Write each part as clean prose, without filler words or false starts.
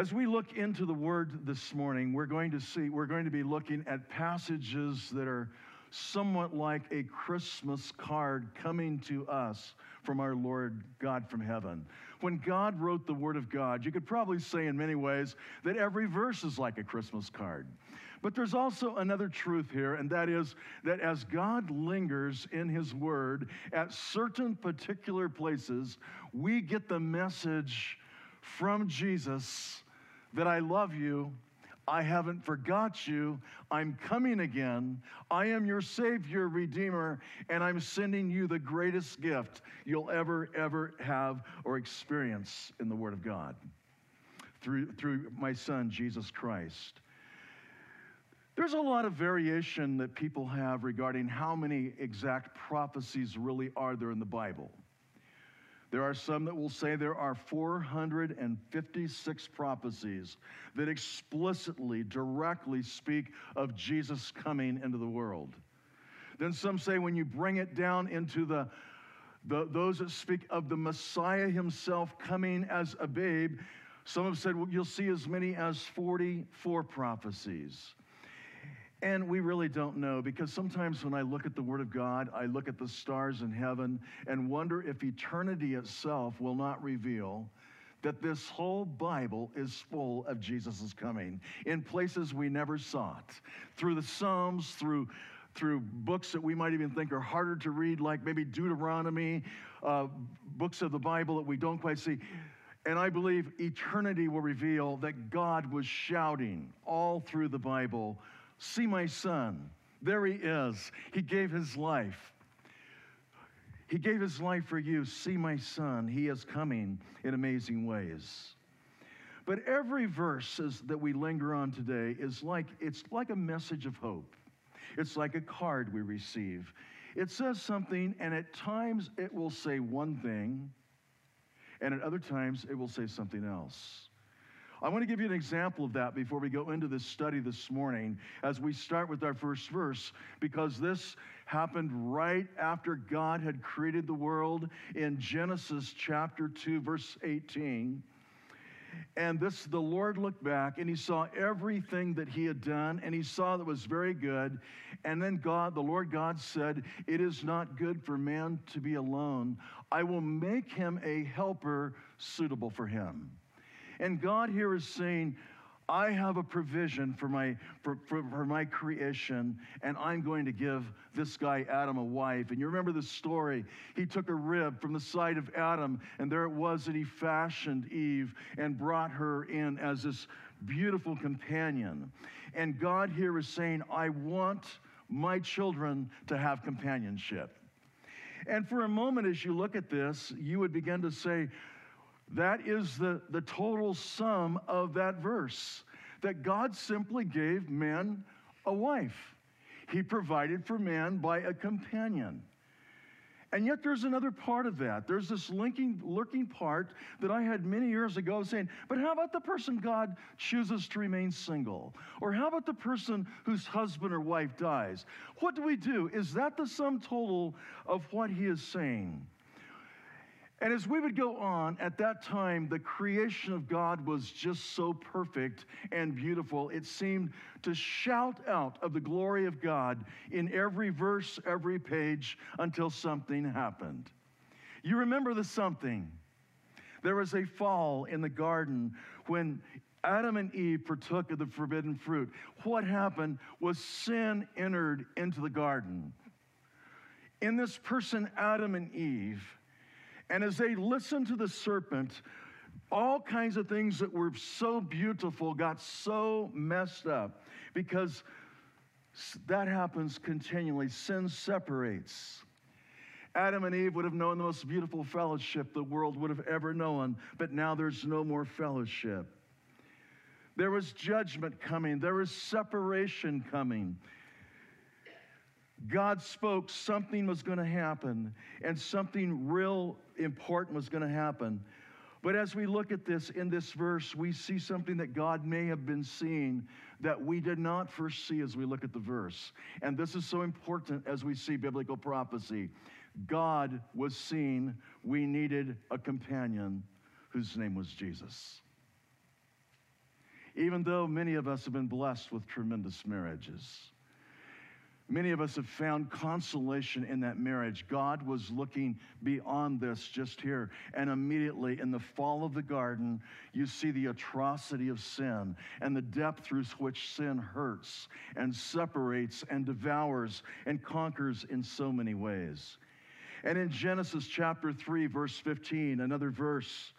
As we look into the Word this morning, we're going to be looking at passages that are somewhat like a Christmas card coming to us from our Lord God from heaven. When God wrote the Word of God, you could probably say in many ways that every verse is like a Christmas card. But there's also another truth here, and that is that as God lingers in His Word at certain particular places, we get the message from Jesus that I love you, I haven't forgot you, I'm coming again, I am your Savior, Redeemer, and I'm sending you the greatest gift you'll ever have or experience in the Word of God through my Son, Jesus Christ. There's a lot of variation that people have regarding how many exact prophecies really are there in the Bible. There are some that will say there are 456 prophecies that explicitly, directly speak of Jesus coming into the world. Then some say when you bring it down into those that speak of the Messiah himself coming as a babe, some have said, well, you'll see as many as 44 prophecies. And we really don't know, because sometimes when I look at the Word of God, I look at the stars in heaven and wonder if eternity itself will not reveal that this whole Bible is full of Jesus' coming in places we never saw it. Through the Psalms, through books that we might even think are harder to read, like maybe Deuteronomy, books of the Bible that we don't quite see. And I believe eternity will reveal that God was shouting all through the Bible, see my son, there he is. He gave his life. He gave his life for you. See my son, he is coming in amazing ways. But every verse that we linger on today is it's like a message of hope. It's like a card we receive. It says something, and at times it will say one thing, and at other times it will say something else. I want to give you an example of that before we go into this study this morning as we start with our first verse, because this happened right after God had created the world in Genesis chapter 2, verse 18. And this, the Lord looked back and he saw everything that he had done, and he saw that was very good. And then the Lord God said, it is not good for man to be alone. I will make him a helper suitable for him. And God here is saying, I have a provision for my creation, and I'm going to give this guy Adam a wife. And you remember the story. He took a rib from the side of Adam, and there it was that he fashioned Eve and brought her in as this beautiful companion. And God here is saying, I want my children to have companionship. And for a moment, as you look at this, you would begin to say, that is the total sum of that verse, that God simply gave man a wife. He provided for man by a companion. And yet there's another part of that. There's this lurking part that I had many years ago saying, but how about the person God chooses to remain single? Or how about the person whose husband or wife dies? What do we do? Is that the sum total of what he is saying? And as we would go on, at that time, the creation of God was just so perfect and beautiful. It seemed to shout out of the glory of God in every verse, every page, until something happened. You remember the something. There was a fall in the garden when Adam and Eve partook of the forbidden fruit. What happened was sin entered into the garden. In this person, Adam and Eve, and as they listened to the serpent, all kinds of things that were so beautiful got so messed up, because that happens continually. Sin separates. Adam and Eve would have known the most beautiful fellowship the world would have ever known, but now there's no more fellowship. There was judgment coming. There was separation coming. God spoke, something was going to happen, and something real important was going to happen. But as we look at this, in this verse, we see something that God may have been seeing that we did not first see as we look at the verse. And this is so important as we see biblical prophecy. God was seeing we needed a companion whose name was Jesus. even though many of us have been blessed with tremendous marriages. Many of us have found consolation in that marriage. God was looking beyond this just here. And immediately in the fall of the garden, you see the atrocity of sin and the depth through which sin hurts and separates and devours and conquers in so many ways. And in Genesis chapter 3, verse 15, another verse,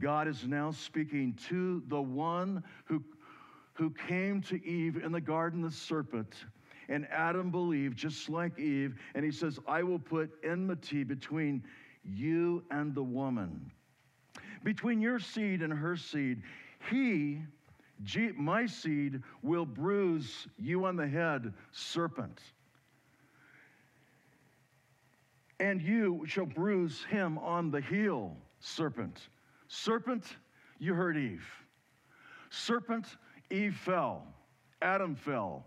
God is now speaking to the one who came to Eve in the garden, the serpent. And Adam believed, just like Eve, and he says, I will put enmity between you and the woman, between your seed and her seed. My seed, will bruise you on the head, serpent. And you shall bruise him on the heel, serpent. Serpent, you hurt Eve. Serpent, Eve fell. Adam fell.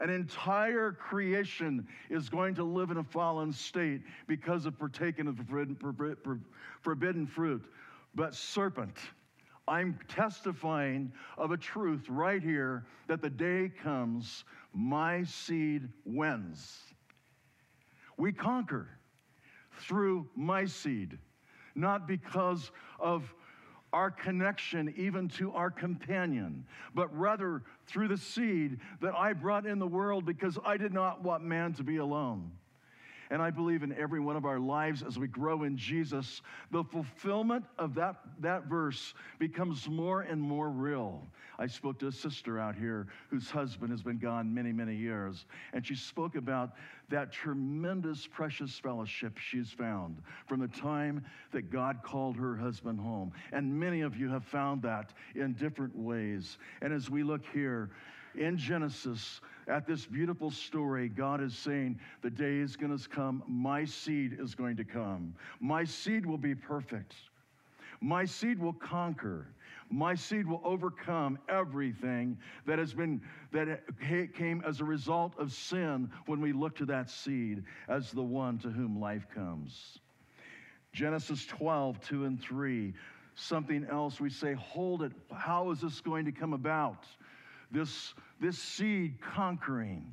An entire creation is going to live in a fallen state because of partaking of the forbidden fruit. But serpent, I'm testifying of a truth right here that the day comes, my seed wins. We conquer through my seed, not because of our connection even to our companion, but rather through the seed that I brought in the world because I did not want man to be alone. And I believe in every one of our lives as we grow in Jesus, the fulfillment of that verse becomes more and more real. I spoke to a sister out here whose husband has been gone many, many years, and she spoke about that tremendous, precious fellowship she's found from the time that God called her husband home. And many of you have found that in different ways. And as we look here in Genesis, at this beautiful story, God is saying, the day is going to come, my seed is going to come. My seed will be perfect. My seed will conquer. My seed will overcome everything that came as a result of sin when we look to that seed as the one to whom life comes. Genesis 12, 2 and 3, something else we say, hold it, how is this going to come about? This seed conquering,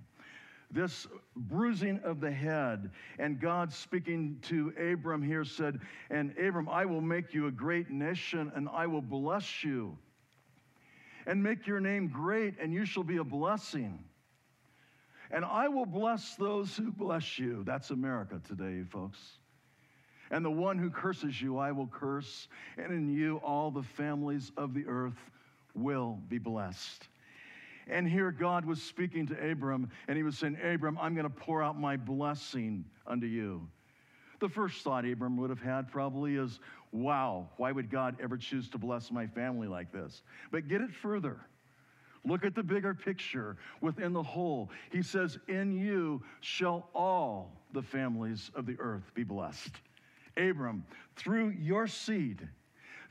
this bruising of the head. And God speaking to Abram here said, and Abram, I will make you a great nation and I will bless you and make your name great and you shall be a blessing. And I will bless those who bless you. That's America today, folks. And the one who curses you, I will curse. And in you, all the families of the earth will be blessed. And here God was speaking to Abram, and he was saying, Abram, I'm going to pour out my blessing unto you. The first thought Abram would have had probably is, wow, why would God ever choose to bless my family like this? But get it further. Look at the bigger picture within the whole. He says, in you shall all the families of the earth be blessed. Abram, through your seed,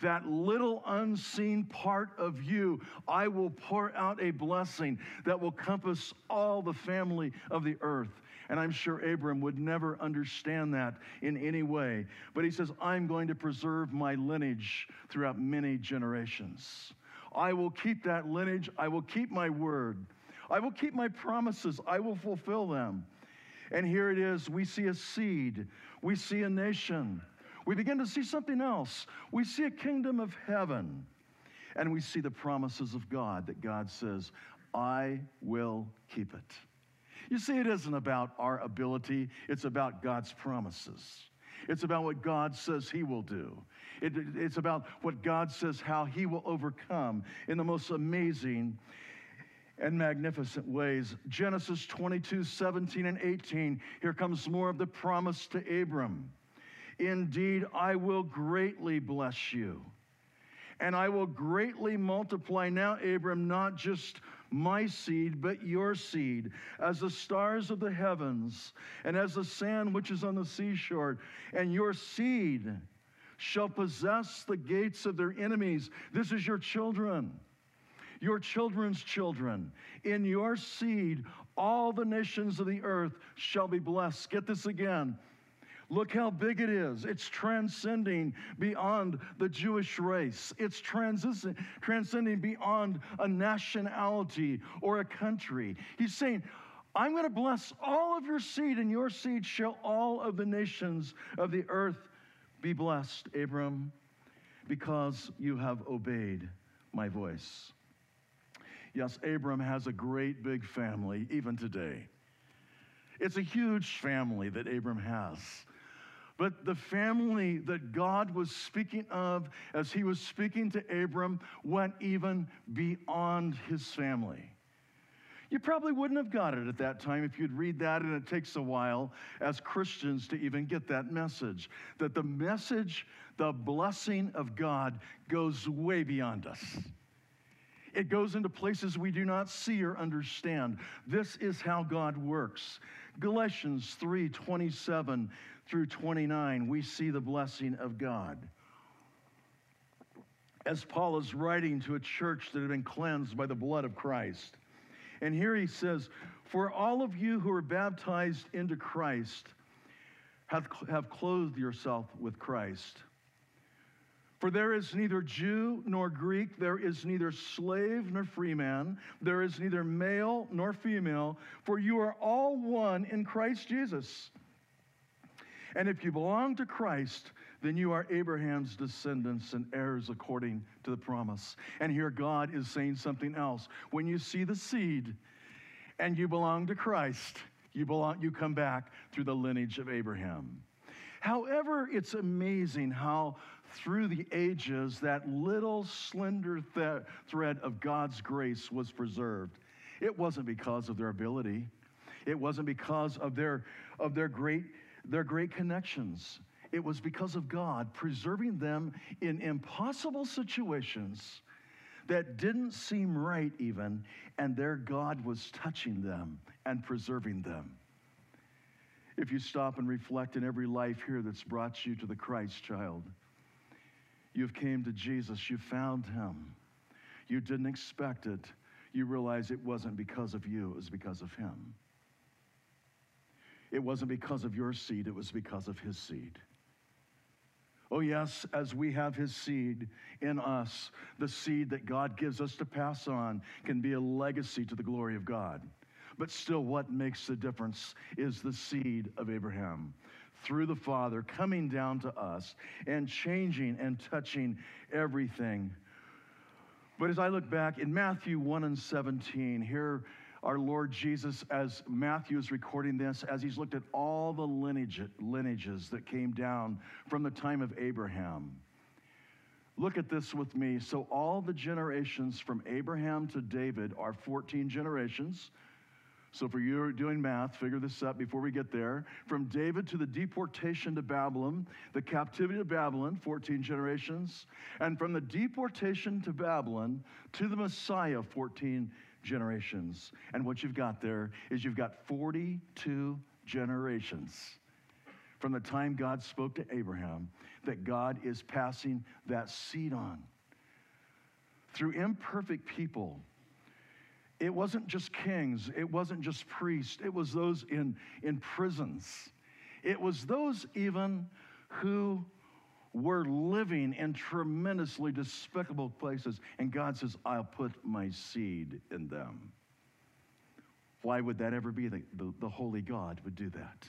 that little unseen part of you, I will pour out a blessing that will compass all the family of the earth. And I'm sure Abram would never understand that in any way. But he says, I'm going to preserve my lineage throughout many generations. I will keep that lineage. I will keep my word. I will keep my promises. I will fulfill them. And here it is. We see a seed. We see a nation. We begin to see something else. We see a kingdom of heaven. And we see the promises of God that God says, I will keep it. You see, it isn't about our ability. It's about God's promises. It's about what God says he will do. It's about what God says how he will overcome in the most amazing and magnificent ways. Genesis 22, 17 and 18. Here comes more of the promise to Abram. Indeed, I will greatly bless you, and I will greatly multiply now, Abram, not just my seed, but your seed, as the stars of the heavens, and as the sand which is on the seashore. And your seed shall possess the gates of their enemies. This is your children, your children's children. In your seed, all the nations of the earth shall be blessed. Get this again. Look how big it is. It's transcending beyond the Jewish race. It's transcending beyond a nationality or a country. He's saying, I'm going to bless all of your seed, and your seed shall all of the nations of the earth be blessed, Abram, because you have obeyed my voice. Yes, Abram has a great big family, even today. It's a huge family that Abram has. But the family that God was speaking of as he was speaking to Abram went even beyond his family. You probably wouldn't have got it at that time if you'd read that, and it takes a while as Christians to even get that message, that the message, the blessing of God goes way beyond us. It goes into places we do not see or understand. This is how God works. Galatians 3:27 through 29, we see the blessing of God. As Paul is writing to a church that had been cleansed by the blood of Christ, and here he says, for all of you who are baptized into Christ have clothed yourself with Christ. For there is neither Jew nor Greek, there is neither slave nor free man, there is neither male nor female, for you are all one in Christ Jesus. And if you belong to Christ, then you are Abraham's descendants and heirs according to the promise. And here God is saying something else. When you see the seed and you belong to Christ, you come back through the lineage of Abraham. However, it's amazing how through the ages that little slender thread of God's grace was preserved. It wasn't because of their ability. It wasn't because of their great connections. It was because of God preserving them in impossible situations that didn't seem right even, and their God was touching them and preserving them. If you stop and reflect in every life here that's brought you to the Christ child, you've came to Jesus, you found him. You didn't expect it. You realize it wasn't because of you, it was because of him. It wasn't because of your seed, it was because of his seed. Oh yes, as we have his seed in us, the seed that God gives us to pass on can be a legacy to the glory of God. But still, what makes the difference is the seed of Abraham through the Father coming down to us and changing and touching everything. But as I look back in Matthew 1:17, here our Lord Jesus, as Matthew is recording this, as he's looked at all the lineages that came down from the time of Abraham. Look at this with me. So all the generations from Abraham to David are 14 generations. So for you who are doing math, figure this out before we get there. From David to the deportation to Babylon, the captivity to Babylon, 14 generations. And from the deportation to Babylon to the Messiah, 14 generations. And what you've got there is you've got 42 generations from the time God spoke to Abraham that God is passing that seed on through imperfect people. It wasn't just kings. It wasn't just priests. It was those in prisons. It was those even who were living in tremendously despicable places. And God says, I'll put my seed in them. Why would that ever be? The holy God would do that.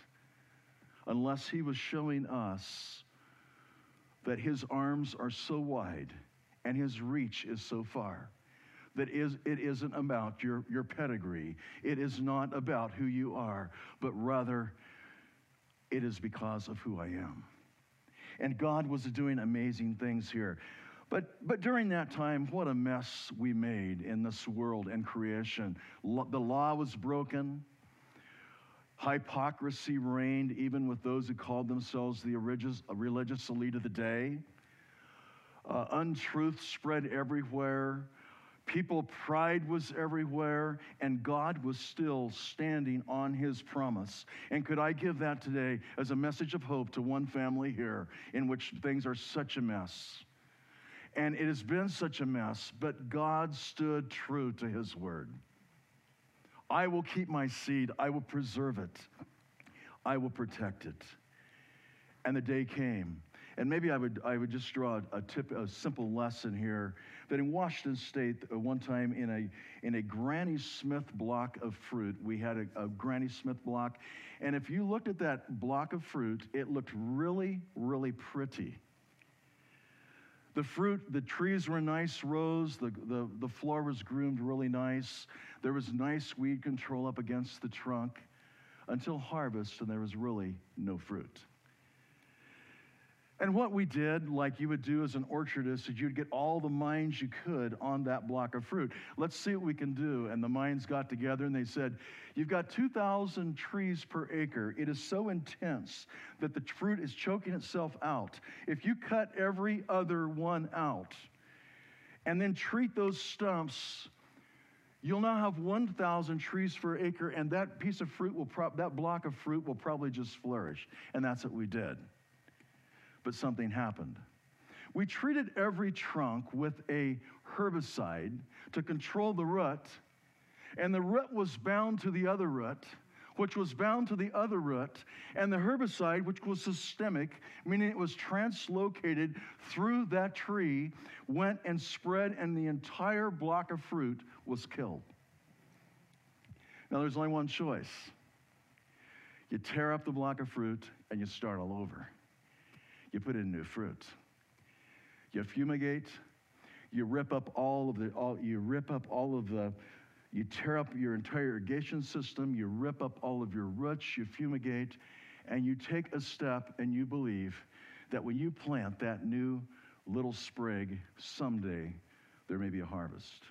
Unless he was showing us that his arms are so wide and his reach is so far. That is, it isn't about your pedigree. It is not about who you are, but rather it is because of who I am. And God was doing amazing things here. But during that time, what a mess we made in this world and creation. The law was broken. Hypocrisy reigned even with those who called themselves the religious elite of the day. Untruth spread everywhere. People, pride was everywhere, and God was still standing on his promise. And could I give that today as a message of hope to one family here in which things are such a mess? And it has been such a mess, but God stood true to his word. I will keep my seed. I will preserve it. I will protect it. And the day came. And maybe I would just draw a simple lesson here, that in Washington State, one time in a Granny Smith block of fruit, we had a Granny Smith block. And if you looked at that block of fruit, it looked really, really pretty. The fruit, the trees were nice rows, the floor was groomed really nice. There was nice weed control up against the trunk until harvest, and there was really no fruit. And what we did, like you would do as an orchardist, is you'd get all the minds you could on that block of fruit. Let's see what we can do. And the minds got together and they said, you've got 2,000 trees per acre. It is so intense that the fruit is choking itself out. If you cut every other one out and then treat those stumps, you'll now have 1,000 trees per acre, and that piece of fruit will that block of fruit will probably just flourish. And that's what we did. But something happened. We treated every trunk with a herbicide to control the root, and the root was bound to the other root, which was bound to the other root, and the herbicide, which was systemic, meaning it was translocated through that tree, went and spread, and the entire block of fruit was killed. Now there's only one choice. You tear up the block of fruit and you start all over. You put in new fruit. You fumigate. You rip up all of the. You tear up your entire irrigation system. You rip up all of your roots. You fumigate, and you take a step, and you believe that when you plant that new little sprig, someday there may be a harvest.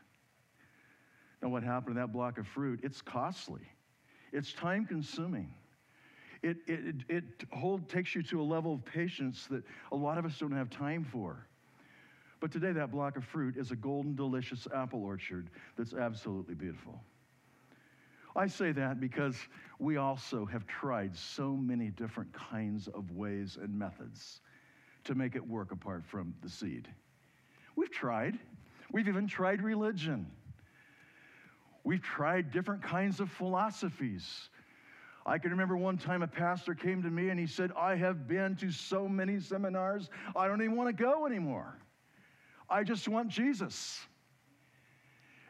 Now, what happened to that block of fruit? It's costly. It's time-consuming. It takes you to a level of patience that a lot of us don't have time for. But today, that block of fruit is a golden, delicious apple orchard that's absolutely beautiful. I say that because we also have tried so many different kinds of ways and methods to make it work apart from the seed. We've tried. We've even tried religion. We've tried different kinds of philosophies. I can remember one time a pastor came to me and he said, I have been to so many seminars, I don't even want to go anymore. I just want Jesus.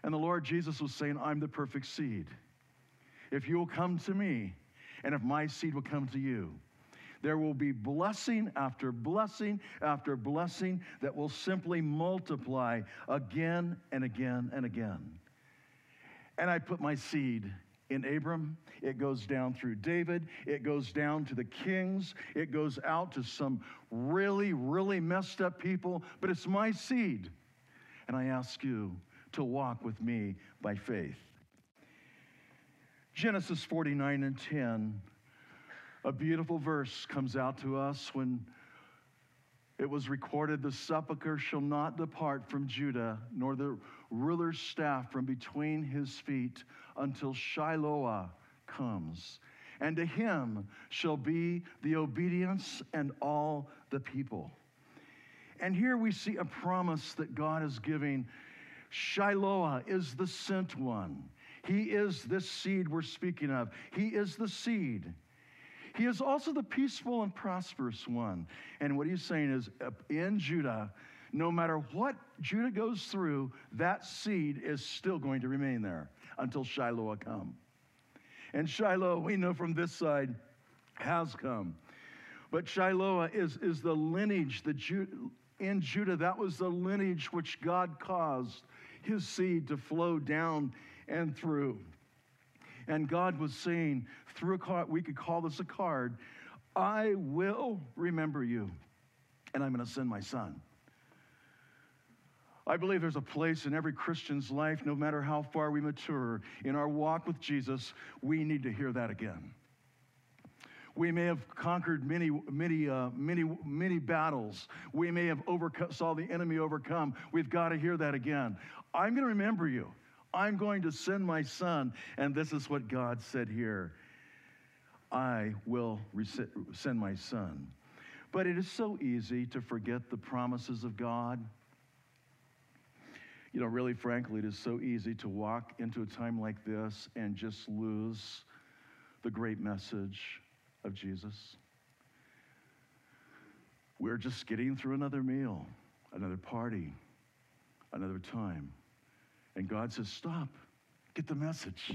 And the Lord Jesus was saying, I'm the perfect seed. If you will come to me, and if my seed will come to you, there will be blessing after blessing after blessing that will simply multiply again and again and again. And I put my seed in Abram, it goes down through David, it goes down to the kings, it goes out to some really, really messed up people, but it's my seed. And I ask you to walk with me by faith. Genesis 49:10, a beautiful verse comes out to us when it was recorded, the sepulchre shall not depart from Judah, nor the ruler's staff from between his feet, until Shiloh comes. And to him shall be the obedience and all the people. And here we see a promise that God is giving. Shiloh is the sent one. He is this seed we're speaking of. He is the seed. He is also the peaceful and prosperous one. And what he's saying is, in Judah, no matter what Judah goes through, that seed is still going to remain there until Shiloh come. And Shiloh, we know from this side, has come. But Shiloh is the lineage, in Judah, that was the lineage which God caused his seed to flow down and through. And God was saying, through a card, we could call this a card, I will remember you, and I'm going to send my son. I believe there's a place in every Christian's life, no matter how far we mature in our walk with Jesus, we need to hear that again. We may have conquered many battles. We may have saw the enemy overcome. We've got to hear that again. I'm going to remember you. I'm going to send my son. And this is what God said here. I will send my son. But it is so easy to forget the promises of God. You know, really, frankly, it is so easy to walk into a time like this and just lose the great message of Jesus. We're just getting through another meal, another party, another time. And God says, stop, get the message.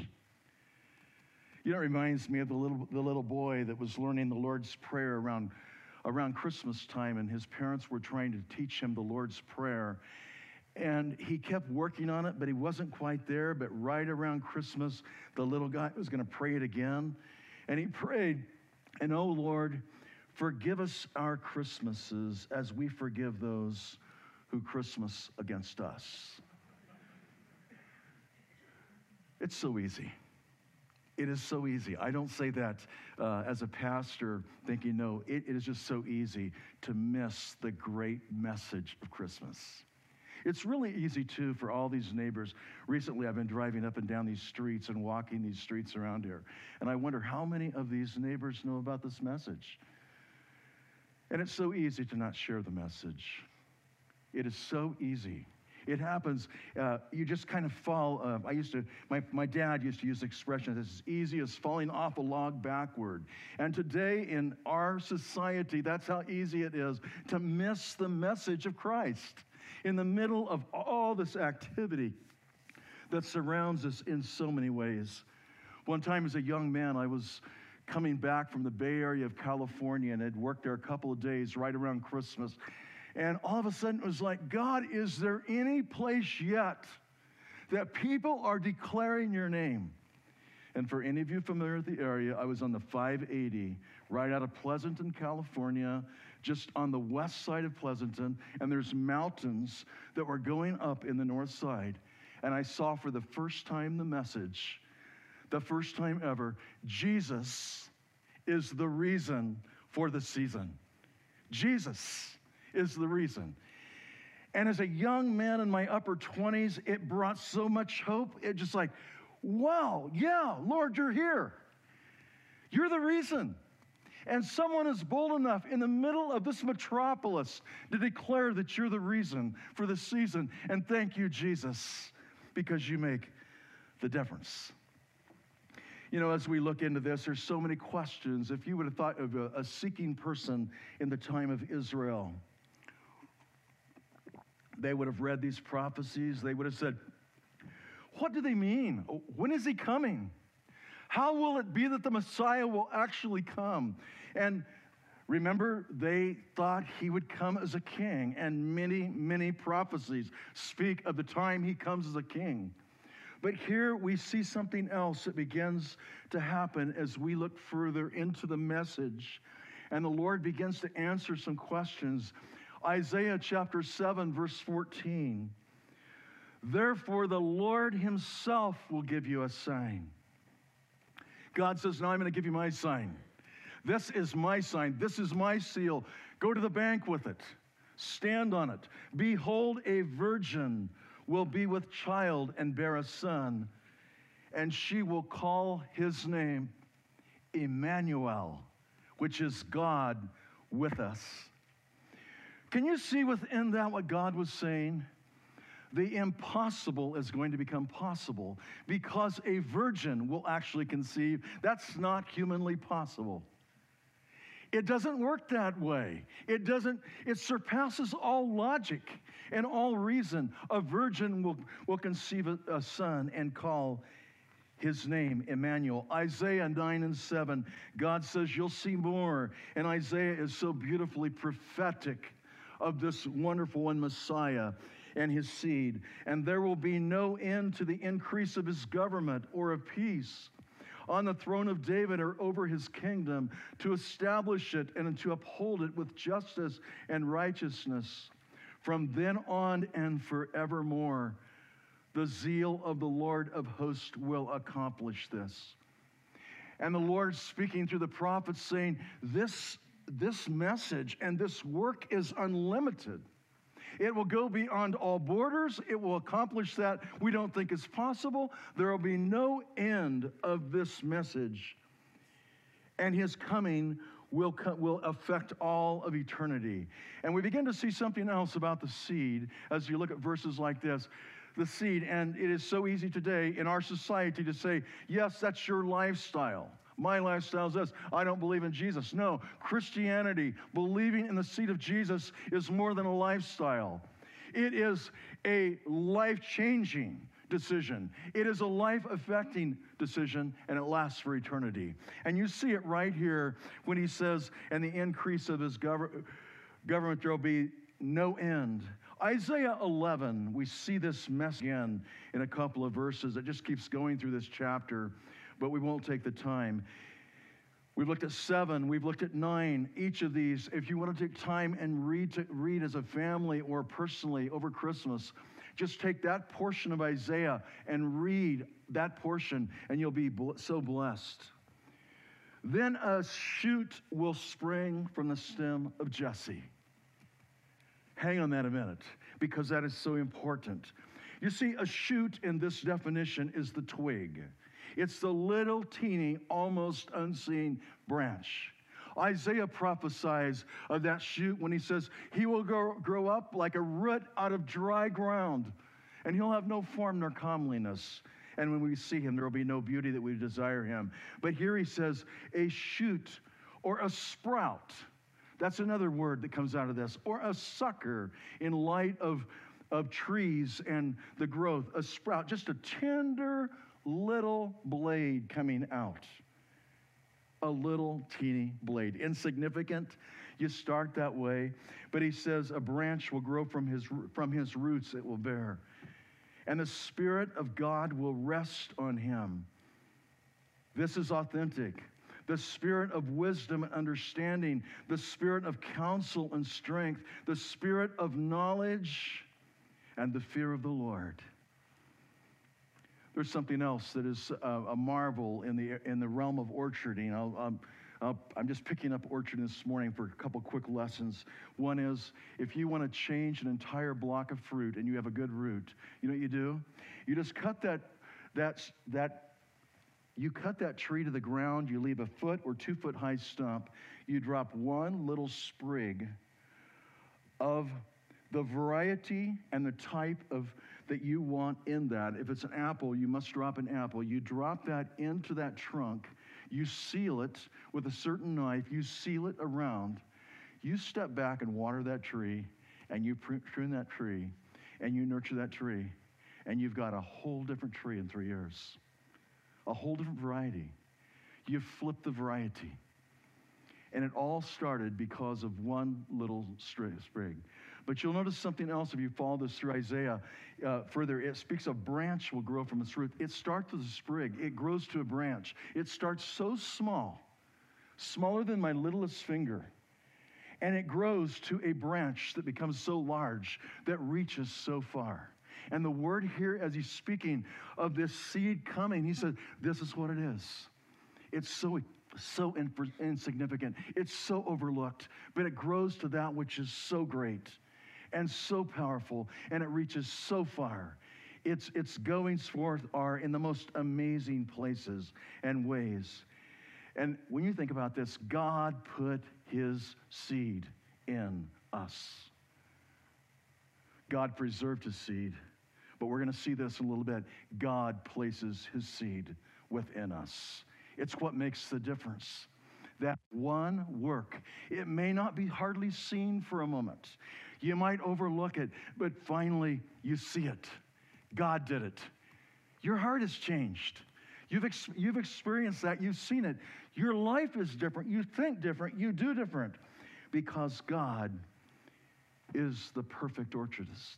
You know, it reminds me of the little boy that was learning the Lord's Prayer around Christmas time, and his parents were trying to teach him the Lord's Prayer. And he kept working on it, but he wasn't quite there. But right around Christmas, the little guy was going to pray it again. And he prayed, and oh Lord, forgive us our Christmases as we forgive those who Christmas against us. It's so easy. It is so easy. I don't say that as a pastor thinking, no, it is just so easy to miss the great message of Christmas. It's really easy, too, for all these neighbors. Recently, I've been driving up and down these streets and walking these streets around here, and I wonder how many of these neighbors know about this message. And it's so easy to not share the message. It is so easy. It happens. You just kind of fall. My dad used to use the expression, it's as easy as falling off a log backward. And today in our society, that's how easy it is to miss the message of Christ. In the middle of all this activity that surrounds us in so many ways. One time as a young man, I was coming back from the Bay Area of California and had worked there a couple of days right around Christmas. And all of a sudden it was like, God, is there any place yet that people are declaring your name? And for any of you familiar with the area, I was on the 580 right out of Pleasanton, California, just on the west side of Pleasanton, and there's mountains that were going up in the north side. And I saw for the first time the message, the first time ever, Jesus is the reason for the season. Jesus is the reason. And as a young man in my upper 20s, it brought so much hope. It just like, wow, yeah, Lord, you're here. You're the reason. And someone is bold enough in the middle of this metropolis to declare that you're the reason for the season. And thank you, Jesus, because you make the difference. You know, as we look into this, there's so many questions. If you would have thought of a seeking person in the time of Israel, they would have read these prophecies. They would have said, what do they mean? When is he coming? How will it be that the Messiah will actually come? And remember, they thought he would come as a king, and many, many prophecies speak of the time he comes as a king. But here we see something else that begins to happen as we look further into the message, and the Lord begins to answer some questions. Isaiah chapter 7, verse 14. Therefore, the Lord himself will give you a sign. God says, now I'm going to give you my sign. This is my sign. This is my seal. Go to the bank with it. Stand on it. Behold, a virgin will be with child and bear a son, and she will call his name Emmanuel, which is God with us. Can you see within that what God was saying? The impossible is going to become possible because a virgin will actually conceive. That's not humanly possible. It doesn't work that way. It surpasses all logic and all reason. A virgin will conceive a son and call his name Emmanuel. Isaiah 9 and 7, God says you'll see more. And Isaiah is so beautifully prophetic of this wonderful one Messiah and his seed. And there will be no end to the increase of his government or of peace on the throne of David or over his kingdom, to establish it and to uphold it with justice and righteousness from then on and forevermore. The zeal of the Lord of hosts will accomplish this. And the Lord speaking through the prophets saying, this message and this work is unlimited. It will go beyond all borders. It will accomplish that we don't think is possible. There will be no end of this message. And his coming will affect all of eternity. And we begin to see something else about the seed as you look at verses like this. The seed, and it is so easy today in our society to say, yes, that's your lifestyle. My lifestyle is this. I don't believe in Jesus. No, Christianity, believing in the seat of Jesus, is more than a lifestyle. It is a life-changing decision. It is a life-affecting decision, and it lasts for eternity. And you see it right here when he says, and the increase of his government there will be no end. Isaiah 11, we see this message again in a couple of verses. It just keeps going through this chapter, but we won't take the time. We've looked at 7, we've looked at 9. Each of these, if you want to take time and read as a family or personally over Christmas, just take that portion of Isaiah and read that portion, and you'll be so blessed. Then a shoot will spring from the stem of Jesse. Hang on that a minute, because that is so important. You see, a shoot in this definition is the twig. It's the little, teeny, almost unseen branch. Isaiah prophesies of that shoot when he says, he will grow up like a root out of dry ground, and he'll have no form nor comeliness. And when we see him, there will be no beauty that we desire him. But here he says, a shoot or a sprout. That's another word that comes out of this. Or a sucker in light of trees and the growth. A sprout, just a tender little blade coming out. A little teeny blade. Insignificant. You start that way. But he says a branch will grow from his roots, it will bear. And the Spirit of God will rest on him. This is authentic. The spirit of wisdom and understanding, the spirit of counsel and strength, the spirit of knowledge, and the fear of the Lord. There's something else that is a marvel in the realm of orcharding. I'm just picking up orcharding this morning for a couple quick lessons. One is, if you want to change an entire block of fruit and you have a good root, you know what you do? You just cut You cut that tree to the ground, you leave a foot or 2-foot high stump, you drop one little sprig of the variety and the type of that you want in that. If it's an apple, you must drop an apple. You drop that into that trunk, you seal it with a certain knife, you seal it around, you step back and water that tree, and you prune that tree, and you nurture that tree, and you've got a whole different tree in 3 years. A whole different variety. You flip the variety. And it all started because of one little sprig. But you'll notice something else if you follow this through Isaiah further. It speaks of branch will grow from its root. It starts with a sprig. It grows to a branch. It starts so small, smaller than my littlest finger. And it grows to a branch that becomes so large that reaches so far. And the word here, as he's speaking of this seed coming, he said, this is what it is. It's so insignificant. It's so overlooked. But it grows to that which is so great and so powerful, and it reaches so far. Its goings forth are in the most amazing places and ways. And when you think about this, God put his seed in us. God preserved his seed. But we're going to see this in a little bit. God places his seed within us. It's what makes the difference. That one work, it may not be hardly seen for a moment. You might overlook it, but finally you see it. God did it. Your heart has changed. You've experienced that. You've seen it. Your life is different. You think different. You do different. Because God is the perfect orchardist.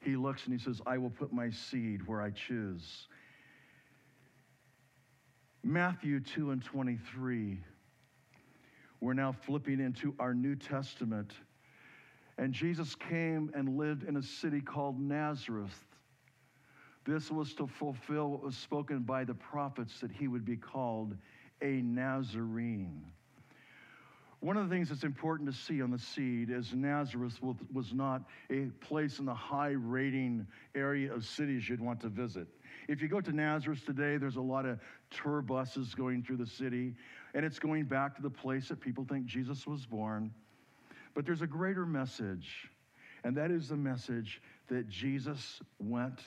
He looks and he says, I will put my seed where I choose. Matthew 2:23. We're now flipping into our New Testament. And Jesus came and lived in a city called Nazareth. This was to fulfill what was spoken by the prophets, that he would be called a Nazarene. One of the things that's important to see on the seed is Nazareth was not a place in the high-rating area of cities you'd want to visit. If you go to Nazareth today, there's a lot of tour buses going through the city, and it's going back to the place that people think Jesus was born. But there's a greater message, and that is the message that Jesus went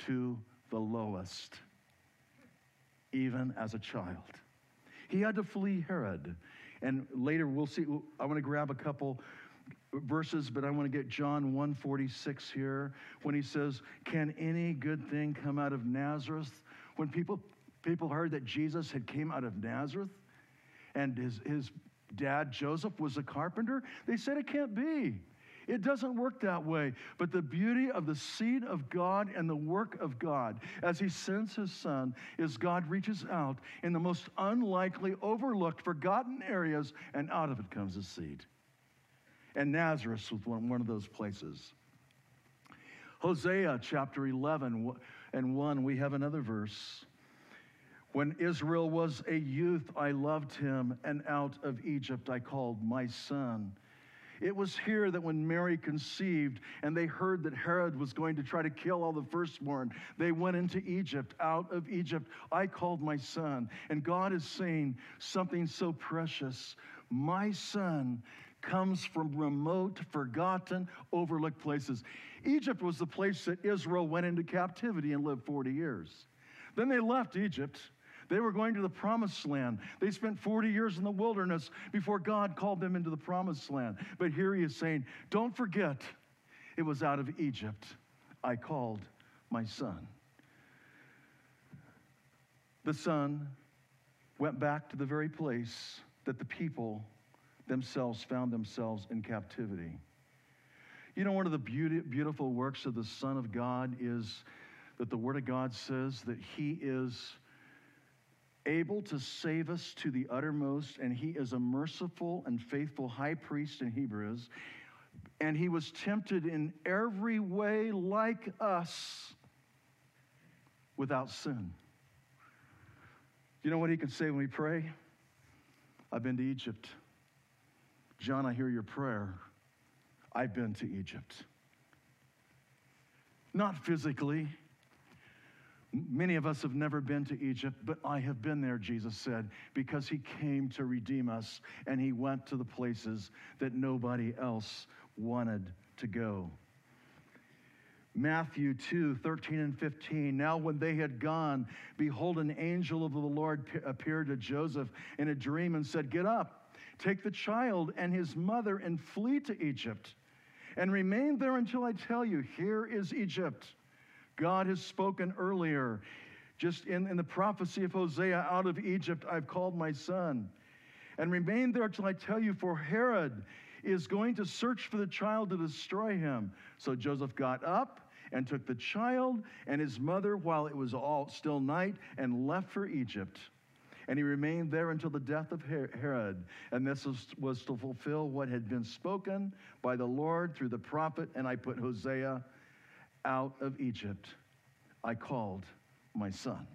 to the lowest, even as a child. He had to flee Herod. And later we'll see, I want to grab a couple verses, but I want to get John 1:46 here, when he says, "Can any good thing come out of Nazareth?" When people heard that Jesus had came out of Nazareth, and his dad Joseph was a carpenter, they said, "It can't be. It doesn't work that way." But the beauty of the seed of God and the work of God as he sends his son is God reaches out in the most unlikely, overlooked, forgotten areas, and out of it comes his seed. And Nazareth was one of those places. Hosea chapter 11:1, we have another verse. "When Israel was a youth, I loved him, and out of Egypt I called my son." It was here that when Mary conceived and they heard that Herod was going to try to kill all the firstborn, they went into Egypt. "Out of Egypt I called my son." And God is saying something so precious. My son comes from remote, forgotten, overlooked places. Egypt was the place that Israel went into captivity and lived 40 years. Then they left Egypt. They were going to the promised land. They spent 40 years in the wilderness before God called them into the promised land. But here he is saying, don't forget, it was out of Egypt I called my son. The son went back to the very place that the people themselves found themselves in captivity. You know, one of the beautiful works of the Son of God is that the Word of God says that he is able to save us to the uttermost, and he is a merciful and faithful high priest in Hebrews, and he was tempted in every way like us without sin. You know what he can say when we pray? "I've been to Egypt. John, I hear your prayer. I've been to Egypt." Not physically. Many of us have never been to Egypt, but I have been there, Jesus said, because he came to redeem us, and he went to the places that nobody else wanted to go. Matthew 2:13-15, "Now when they had gone, behold, an angel of the Lord appeared to Joseph in a dream and said, 'Get up, take the child and his mother and flee to Egypt, and remain there until I tell you, here is Egypt.'" God has spoken earlier, just in the prophecy of Hosea, "Out of Egypt I've called my son." "And remain there till I tell you, for Herod is going to search for the child to destroy him." So Joseph got up and took the child and his mother while it was all still night and left for Egypt. And he remained there until the death of Herod. And this was to fulfill what had been spoken by the Lord through the prophet, "And I put Hosea, out of Egypt I called my son."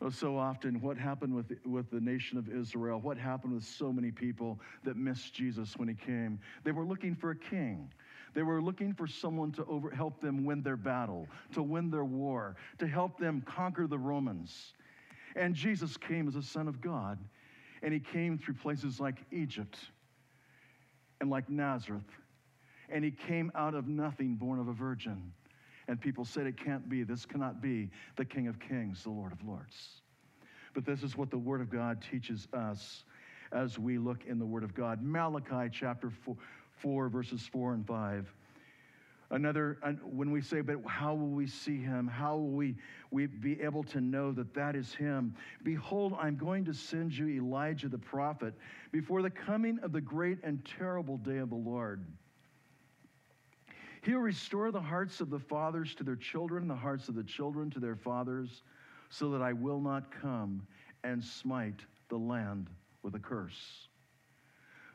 Oh, so often, what happened with the nation of Israel, what happened with so many people that missed Jesus when he came? They were looking for a king. They were looking for someone to help them win their battle, to win their war, to help them conquer the Romans. And Jesus came as a son of God, and he came through places like Egypt and like Nazareth. And he came out of nothing, born of a virgin. And people said, "It can't be. This cannot be the King of Kings, the Lord of Lords." But this is what the Word of God teaches us as we look in the Word of God. Malachi chapter 4 verses 4 and 5. When we say, "But how will we see him? How will we be able to know that that is him?" "Behold, I'm going to send you Elijah the prophet before the coming of the great and terrible day of the Lord. He'll restore the hearts of the fathers to their children, the hearts of the children to their fathers, so that I will not come and smite the land with a curse."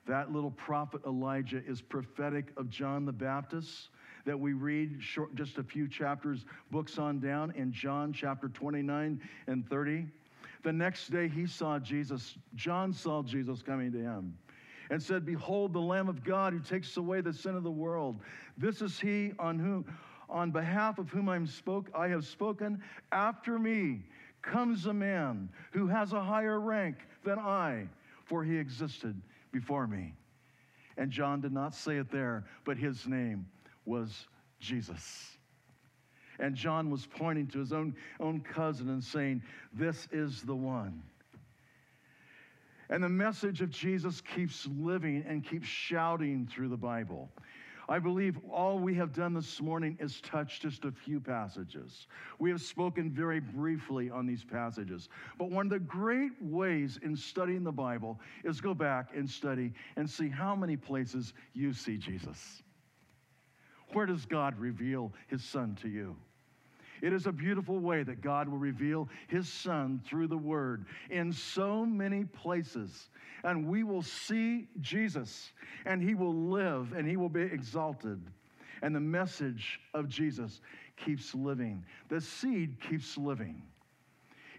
That little prophet Elijah is prophetic of John the Baptist that we read just a few books on down in John chapter 29 and 30. The next day John saw Jesus coming to him, and said, "Behold, the Lamb of God who takes away the sin of the world. This is he on behalf of whom I have spoken. After me comes a man who has a higher rank than I, for he existed before me." And John did not say it there, but his name was Jesus. And John was pointing to his own cousin and saying, "This is the one And the message of Jesus keeps living and keeps shouting through the Bible. I believe all we have done this morning is touch just a few passages. We have spoken very briefly on these passages. But one of the great ways in studying the Bible is go back and study and see how many places you see Jesus. Where does God reveal his Son to you? It is a beautiful way that God will reveal his Son through the Word in so many places. And we will see Jesus, and he will live, and he will be exalted. And the message of Jesus keeps living. The seed keeps living.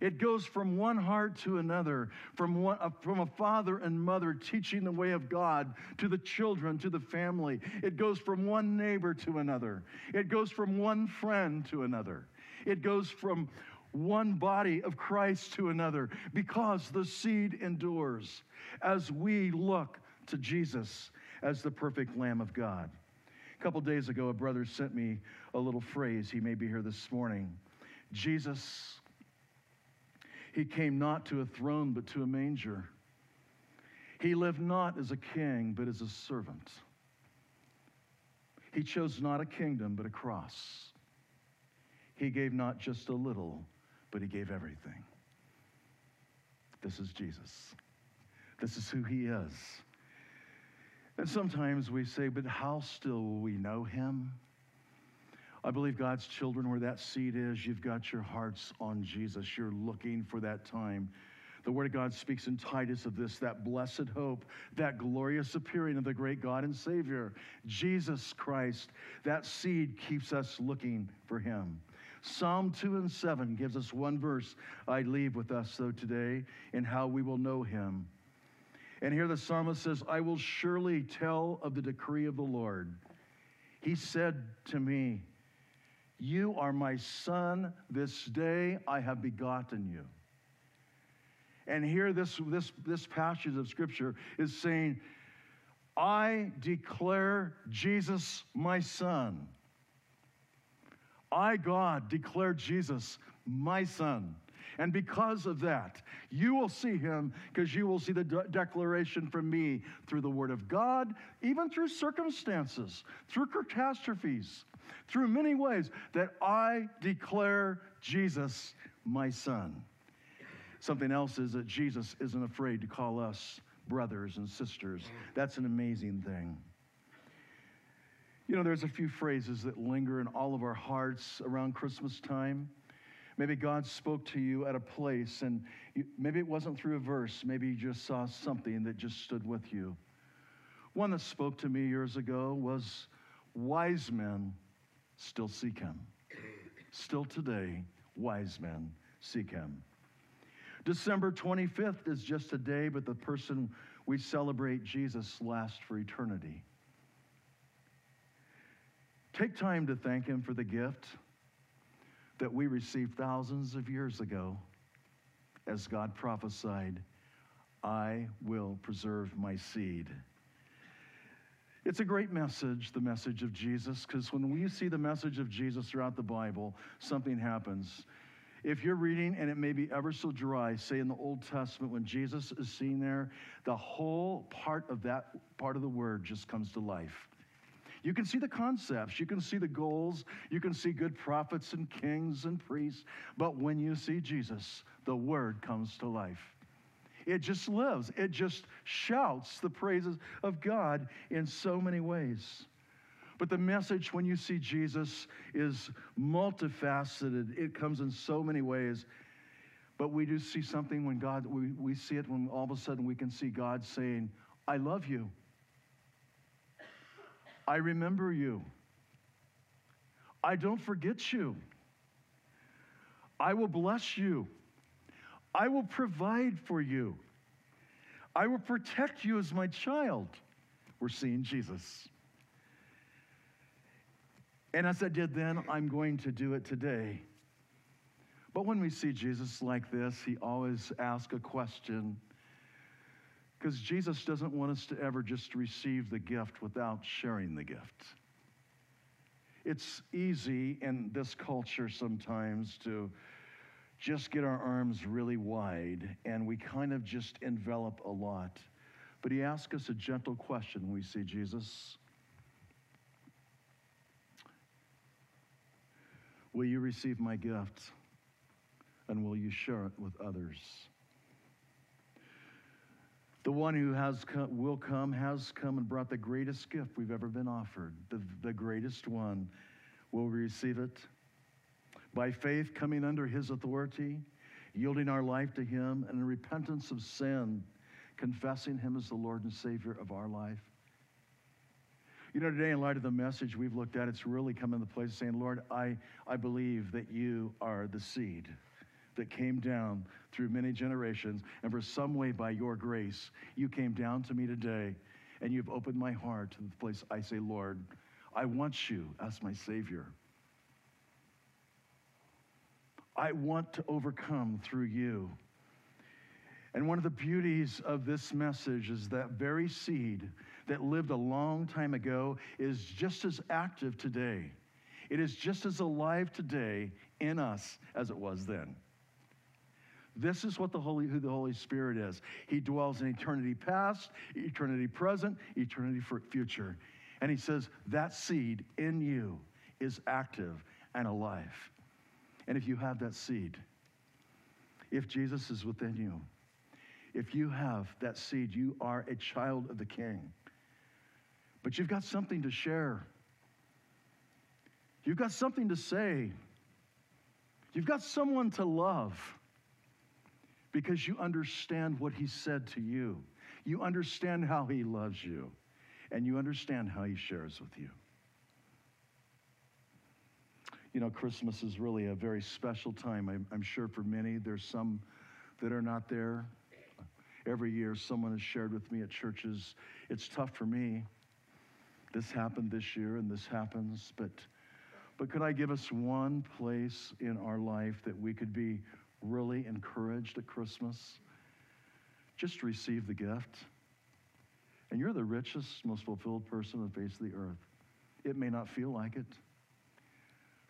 It goes from one heart to another, from a father and mother teaching the way of God to the children, to the family. It goes from one neighbor to another. It goes from one friend to another. It goes from one body of Christ to another, because the seed endures as we look to Jesus as the perfect Lamb of God. A couple days ago, a brother sent me a little phrase. He may be here this morning. Jesus, he came not to a throne, but to a manger. He lived not as a king, but as a servant. He chose not a kingdom, but a cross. He gave not just a little, but he gave everything. This is Jesus. This is who he is. And sometimes we say, but how still will we know him? I believe God's children, where that seed is, you've got your hearts on Jesus. You're looking for that time. The Word of God speaks in Titus of this, that blessed hope, that glorious appearing of the great God and Savior, Jesus Christ. That seed keeps us looking for him. Psalm 2:7 gives us one verse I leave with us, though, today, in how we will know him. And here the psalmist says, I will surely tell of the decree of the Lord. He said to me, you are my son, this day I have begotten you. And here this passage of Scripture is saying, I declare Jesus my son. I, God, declare Jesus my son. And because of that, you will see him, because you will see the declaration from me through the Word of God, even through circumstances, through catastrophes, through many ways, that I declare Jesus my son. Something else is that Jesus isn't afraid to call us brothers and sisters. That's an amazing thing. You know, there's a few phrases that linger in all of our hearts around Christmas time. Maybe God spoke to you at a place, and maybe it wasn't through a verse. Maybe you just saw something that just stood with you. One that spoke to me years ago was, wise men still seek him. Still today, wise men seek him. December 25th is just a day, but the person we celebrate, Jesus, lasts for eternity. Take time to thank him for the gift that we received thousands of years ago, as God prophesied, I will preserve my seed. It's a great message, the message of Jesus, because when we see the message of Jesus throughout the Bible, something happens. If you're reading, and it may be ever so dry, say in the Old Testament, when Jesus is seen there, the whole part of that part of the Word just comes to life. You can see the concepts, you can see the goals, you can see good prophets and kings and priests, but when you see Jesus, the Word comes to life. It just lives. It just shouts the praises of God in so many ways. But the message when you see Jesus is multifaceted. It comes in so many ways. But we do see something when God, we see it when all of a sudden we can see God saying, I love you. I remember you. I don't forget you. I will bless you. I will provide for you. I will protect you as my child. We're seeing Jesus. And as I did then, I'm going to do it today. But when we see Jesus like this, he always asks a question, because Jesus doesn't want us to ever just receive the gift without sharing the gift. It's easy in this culture sometimes to just get our arms really wide and we kind of just envelop a lot. But he asks us a gentle question when we see Jesus. Will you receive my gift? And will you share it with others? The one who has come and brought the greatest gift we've ever been offered. The greatest one. Will we receive it? By faith, coming under his authority, yielding our life to him, and in repentance of sin, confessing him as the Lord and Savior of our life. You know, today, in light of the message we've looked at, it's really come into place saying, Lord, I believe that you are the seed that came down through many generations, and for some way by your grace, you came down to me today, and you've opened my heart to the place I say, Lord, I want you as my Savior. I want to overcome through you. And one of the beauties of this message is that very seed that lived a long time ago is just as active today. It is just as alive today in us as it was then. This is what who the Holy Spirit is. He dwells in eternity past, eternity present, eternity future. And he says that seed in you is active and alive. And if you have that seed, if Jesus is within you, if you have that seed, you are a child of the King. But you've got something to share. You've got something to say. You've got someone to love because you understand what he said to you. You understand how he loves you, and you understand how he shares with you. You know, Christmas is really a very special time. I'm sure for many, there's some that are not there. Every year, someone has shared with me at churches, it's tough for me. This happened this year and this happens, but could I give us one place in our life that we could be really encouraged at Christmas? Just receive the gift. And you're the richest, most fulfilled person on the face of the earth. It may not feel like it.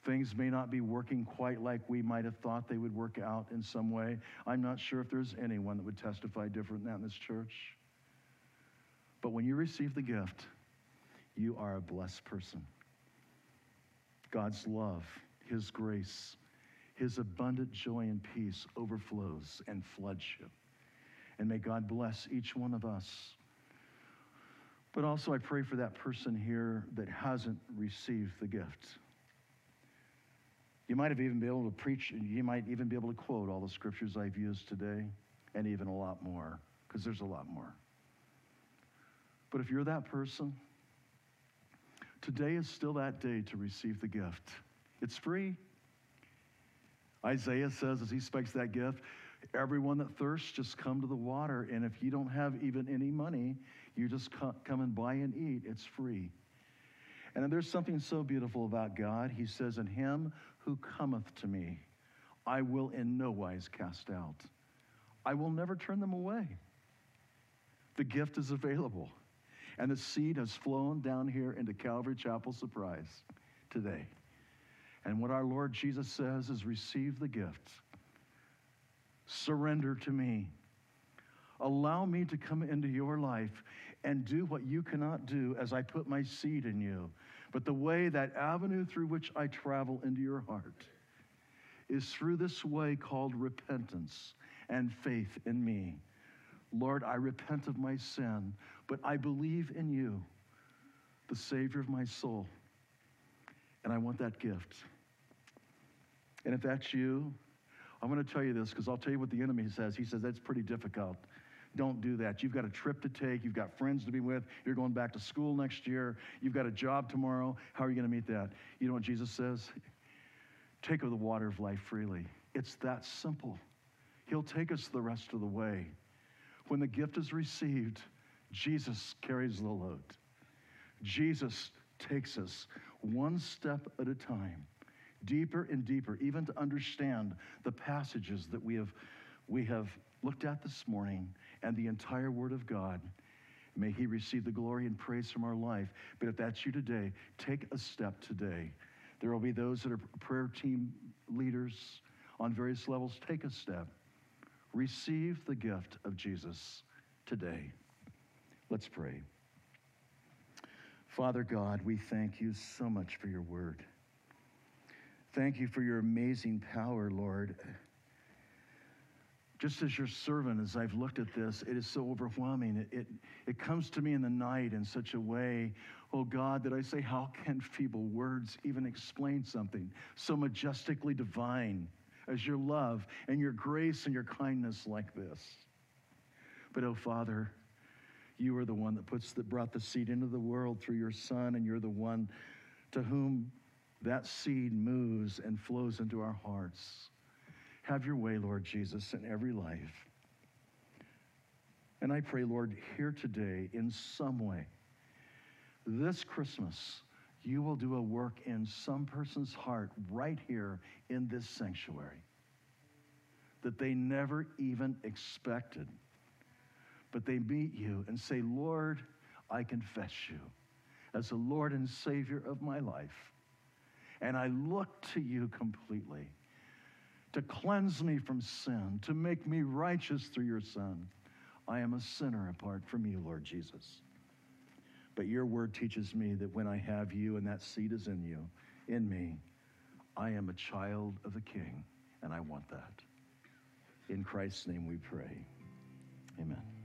Things may not be working quite like we might have thought they would work out in some way. I'm not sure if there's anyone that would testify different than that in this church. But when you receive the gift, you are a blessed person. God's love, his grace, his abundant joy and peace overflows and floods you. And may God bless each one of us. But also I pray for that person here that hasn't received the gift. You might have even been able to preach, and you might even be able to quote all the scriptures I've used today, and even a lot more, because there's a lot more. But if you're that person, today is still that day to receive the gift. It's free. Isaiah says, as he speaks that gift, everyone that thirsts, just come to the water, and if you don't have even any money, you just come and buy and eat. It's free. And there's something so beautiful about God. He says, in him who cometh to me, I will in no wise cast out. I will never turn them away. The gift is available. And the seed has flown down here into Calvary Chapel Surprise today. And what our Lord Jesus says is receive the gift. Surrender to me. Allow me to come into your life and do what you cannot do as I put my seed in you. But the way, that avenue through which I travel into your heart is through this way called repentance and faith in me. Lord, I repent of my sin, but I believe in you, the Savior of my soul, and I want that gift. And if that's you, I'm going to tell you this because I'll tell you what the enemy says. He says, that's pretty difficult. Don't do that. You've got a trip to take. You've got friends to be with. You're going back to school next year. You've got a job tomorrow. How are you going to meet that? You know what Jesus says? Take of the water of life freely. It's that simple. He'll take us the rest of the way. When the gift is received, Jesus carries the load. Jesus takes us one step at a time. Deeper and deeper, even to understand the passages that we have looked at this morning and the entire Word of God. May he receive the glory and praise from our life. But if that's you today, take a step today. There will be those that are prayer team leaders. on various levels, take a step. Receive the gift of Jesus today. Let's pray. Father God, we thank you so much for your word. Thank you for your amazing power, Lord. Just as your servant, as I've looked at this, it is so overwhelming. It comes to me in the night in such a way, oh God, that I say, how can feeble words even explain something so majestically divine as your love and your grace and your kindness like this? But oh Father, you are the one that brought the seed into the world through your Son, and you're the one to whom that seed moves and flows into our hearts. Have your way, Lord Jesus, in every life. And I pray, Lord, here today, in some way, this Christmas, you will do a work in some person's heart right here in this sanctuary that they never even expected. But they meet you and say, Lord, I confess you as the Lord and Savior of my life. And I look to you completely to cleanse me from sin, to make me righteous through your Son. I am a sinner apart from you, Lord Jesus. But your word teaches me that when I have you and that seed is in you, in me, I am a child of the King, and I want that. In Christ's name we pray. Amen.